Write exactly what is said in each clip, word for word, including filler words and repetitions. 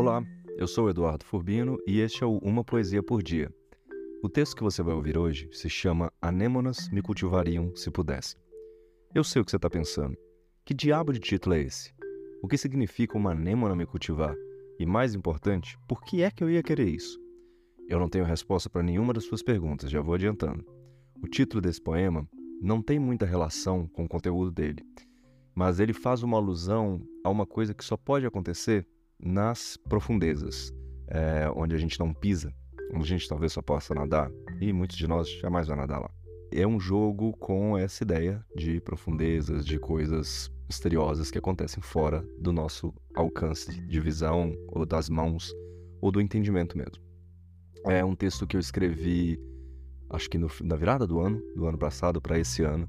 Olá, eu sou Eduardo Furbino e este é o Uma Poesia por Dia. O texto que você vai ouvir hoje se chama Anêmonas me cultivariam se pudessem. Eu sei o que você está pensando. Que diabo de título é esse? O que significa uma anêmona me cultivar? E mais importante, por que é que eu ia querer isso? Eu não tenho resposta para nenhuma das suas perguntas, já vou adiantando. O título desse poema não tem muita relação com o conteúdo dele, mas ele faz uma alusão a uma coisa que só pode acontecer nas profundezas, é, onde a gente não pisa, onde a gente talvez só possa nadar, e muitos de nós jamais vão nadar lá. É um jogo com essa ideia de profundezas, de coisas misteriosas que acontecem fora do nosso alcance de visão, ou das mãos, ou do entendimento mesmo. É um texto que eu escrevi, acho que no, na virada do ano, do ano passado para esse ano.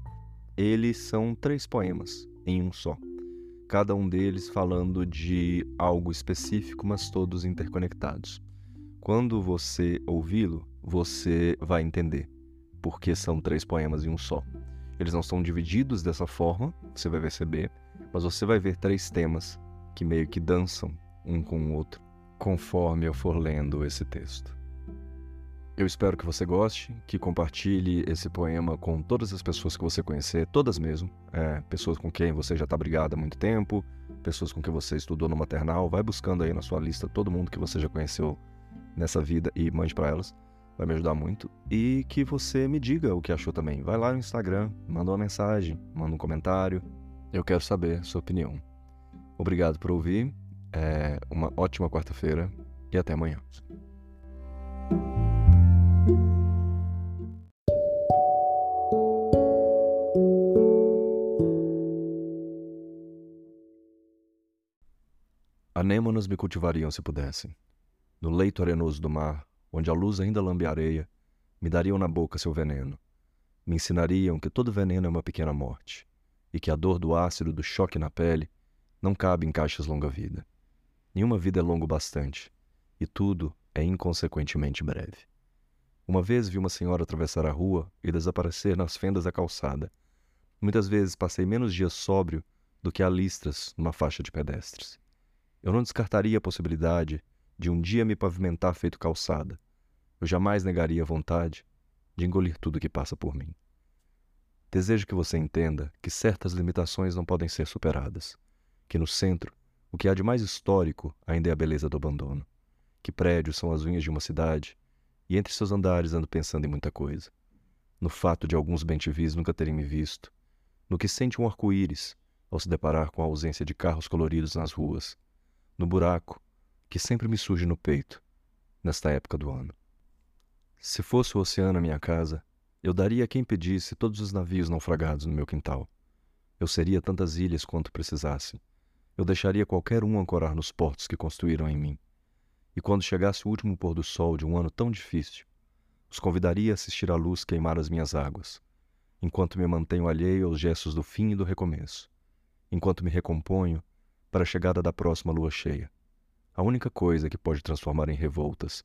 Eles são três poemas em um só. Cada um deles falando de algo específico, mas todos interconectados. Quando você ouvi-lo, você vai entender, porque são três poemas em um só. Eles não são divididos dessa forma, você vai perceber, mas você vai ver três temas que meio que dançam um com o outro, conforme eu for lendo esse texto. Eu espero que você goste, que compartilhe esse poema com todas as pessoas que você conhecer, todas mesmo, é, pessoas com quem você já está brigada há muito tempo, pessoas com quem você estudou no maternal, vai buscando aí na sua lista todo mundo que você já conheceu nessa vida e mande para elas, vai me ajudar muito, e que você me diga o que achou também, vai lá no Instagram, manda uma mensagem, manda um comentário, eu quero saber a sua opinião. Obrigado por ouvir, é, uma ótima quarta-feira e até amanhã. Anêmonas me cultivariam se pudessem. No leito arenoso do mar, onde a luz ainda lambe a areia, me dariam na boca seu veneno. Me ensinariam que todo veneno é uma pequena morte, e que a dor do ácido do choque na pele não cabe em caixas longa-vida. Nenhuma vida é longo bastante, e tudo é inconsequentemente breve. Uma vez vi uma senhora atravessar a rua e desaparecer nas fendas da calçada. Muitas vezes passei menos dias sóbrio do que a listras numa faixa de pedestres. Eu não descartaria a possibilidade de um dia me pavimentar feito calçada. Eu jamais negaria a vontade de engolir tudo que passa por mim. Desejo que você entenda que certas limitações não podem ser superadas, que no centro o que há de mais histórico ainda é a beleza do abandono, que prédios são as unhas de uma cidade e entre seus andares ando pensando em muita coisa, no fato de alguns bentivis nunca terem me visto, no que sente um arco-íris ao se deparar com a ausência de carros coloridos nas ruas, no buraco que sempre me surge no peito, nesta época do ano. Se fosse o oceano a minha casa, eu daria a quem pedisse todos os navios naufragados no meu quintal. Eu seria tantas ilhas quanto precisasse. Eu deixaria qualquer um ancorar nos portos que construíram em mim. E quando chegasse o último pôr do sol de um ano tão difícil, os convidaria a assistir à luz queimar as minhas águas, enquanto me mantenho alheio aos gestos do fim e do recomeço, enquanto me recomponho para a chegada da próxima lua cheia, a única coisa que pode transformar em revoltas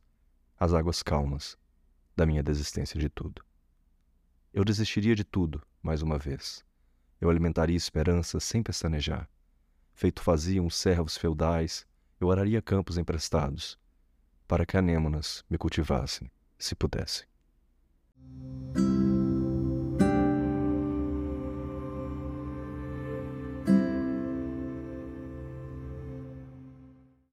as águas calmas da minha desistência de tudo. Eu desistiria de tudo, mais uma vez. Eu alimentaria esperanças sem pestanejar. Feito faziam os servos feudais, eu araria campos emprestados para que anêmonas me cultivassem, se pudessem.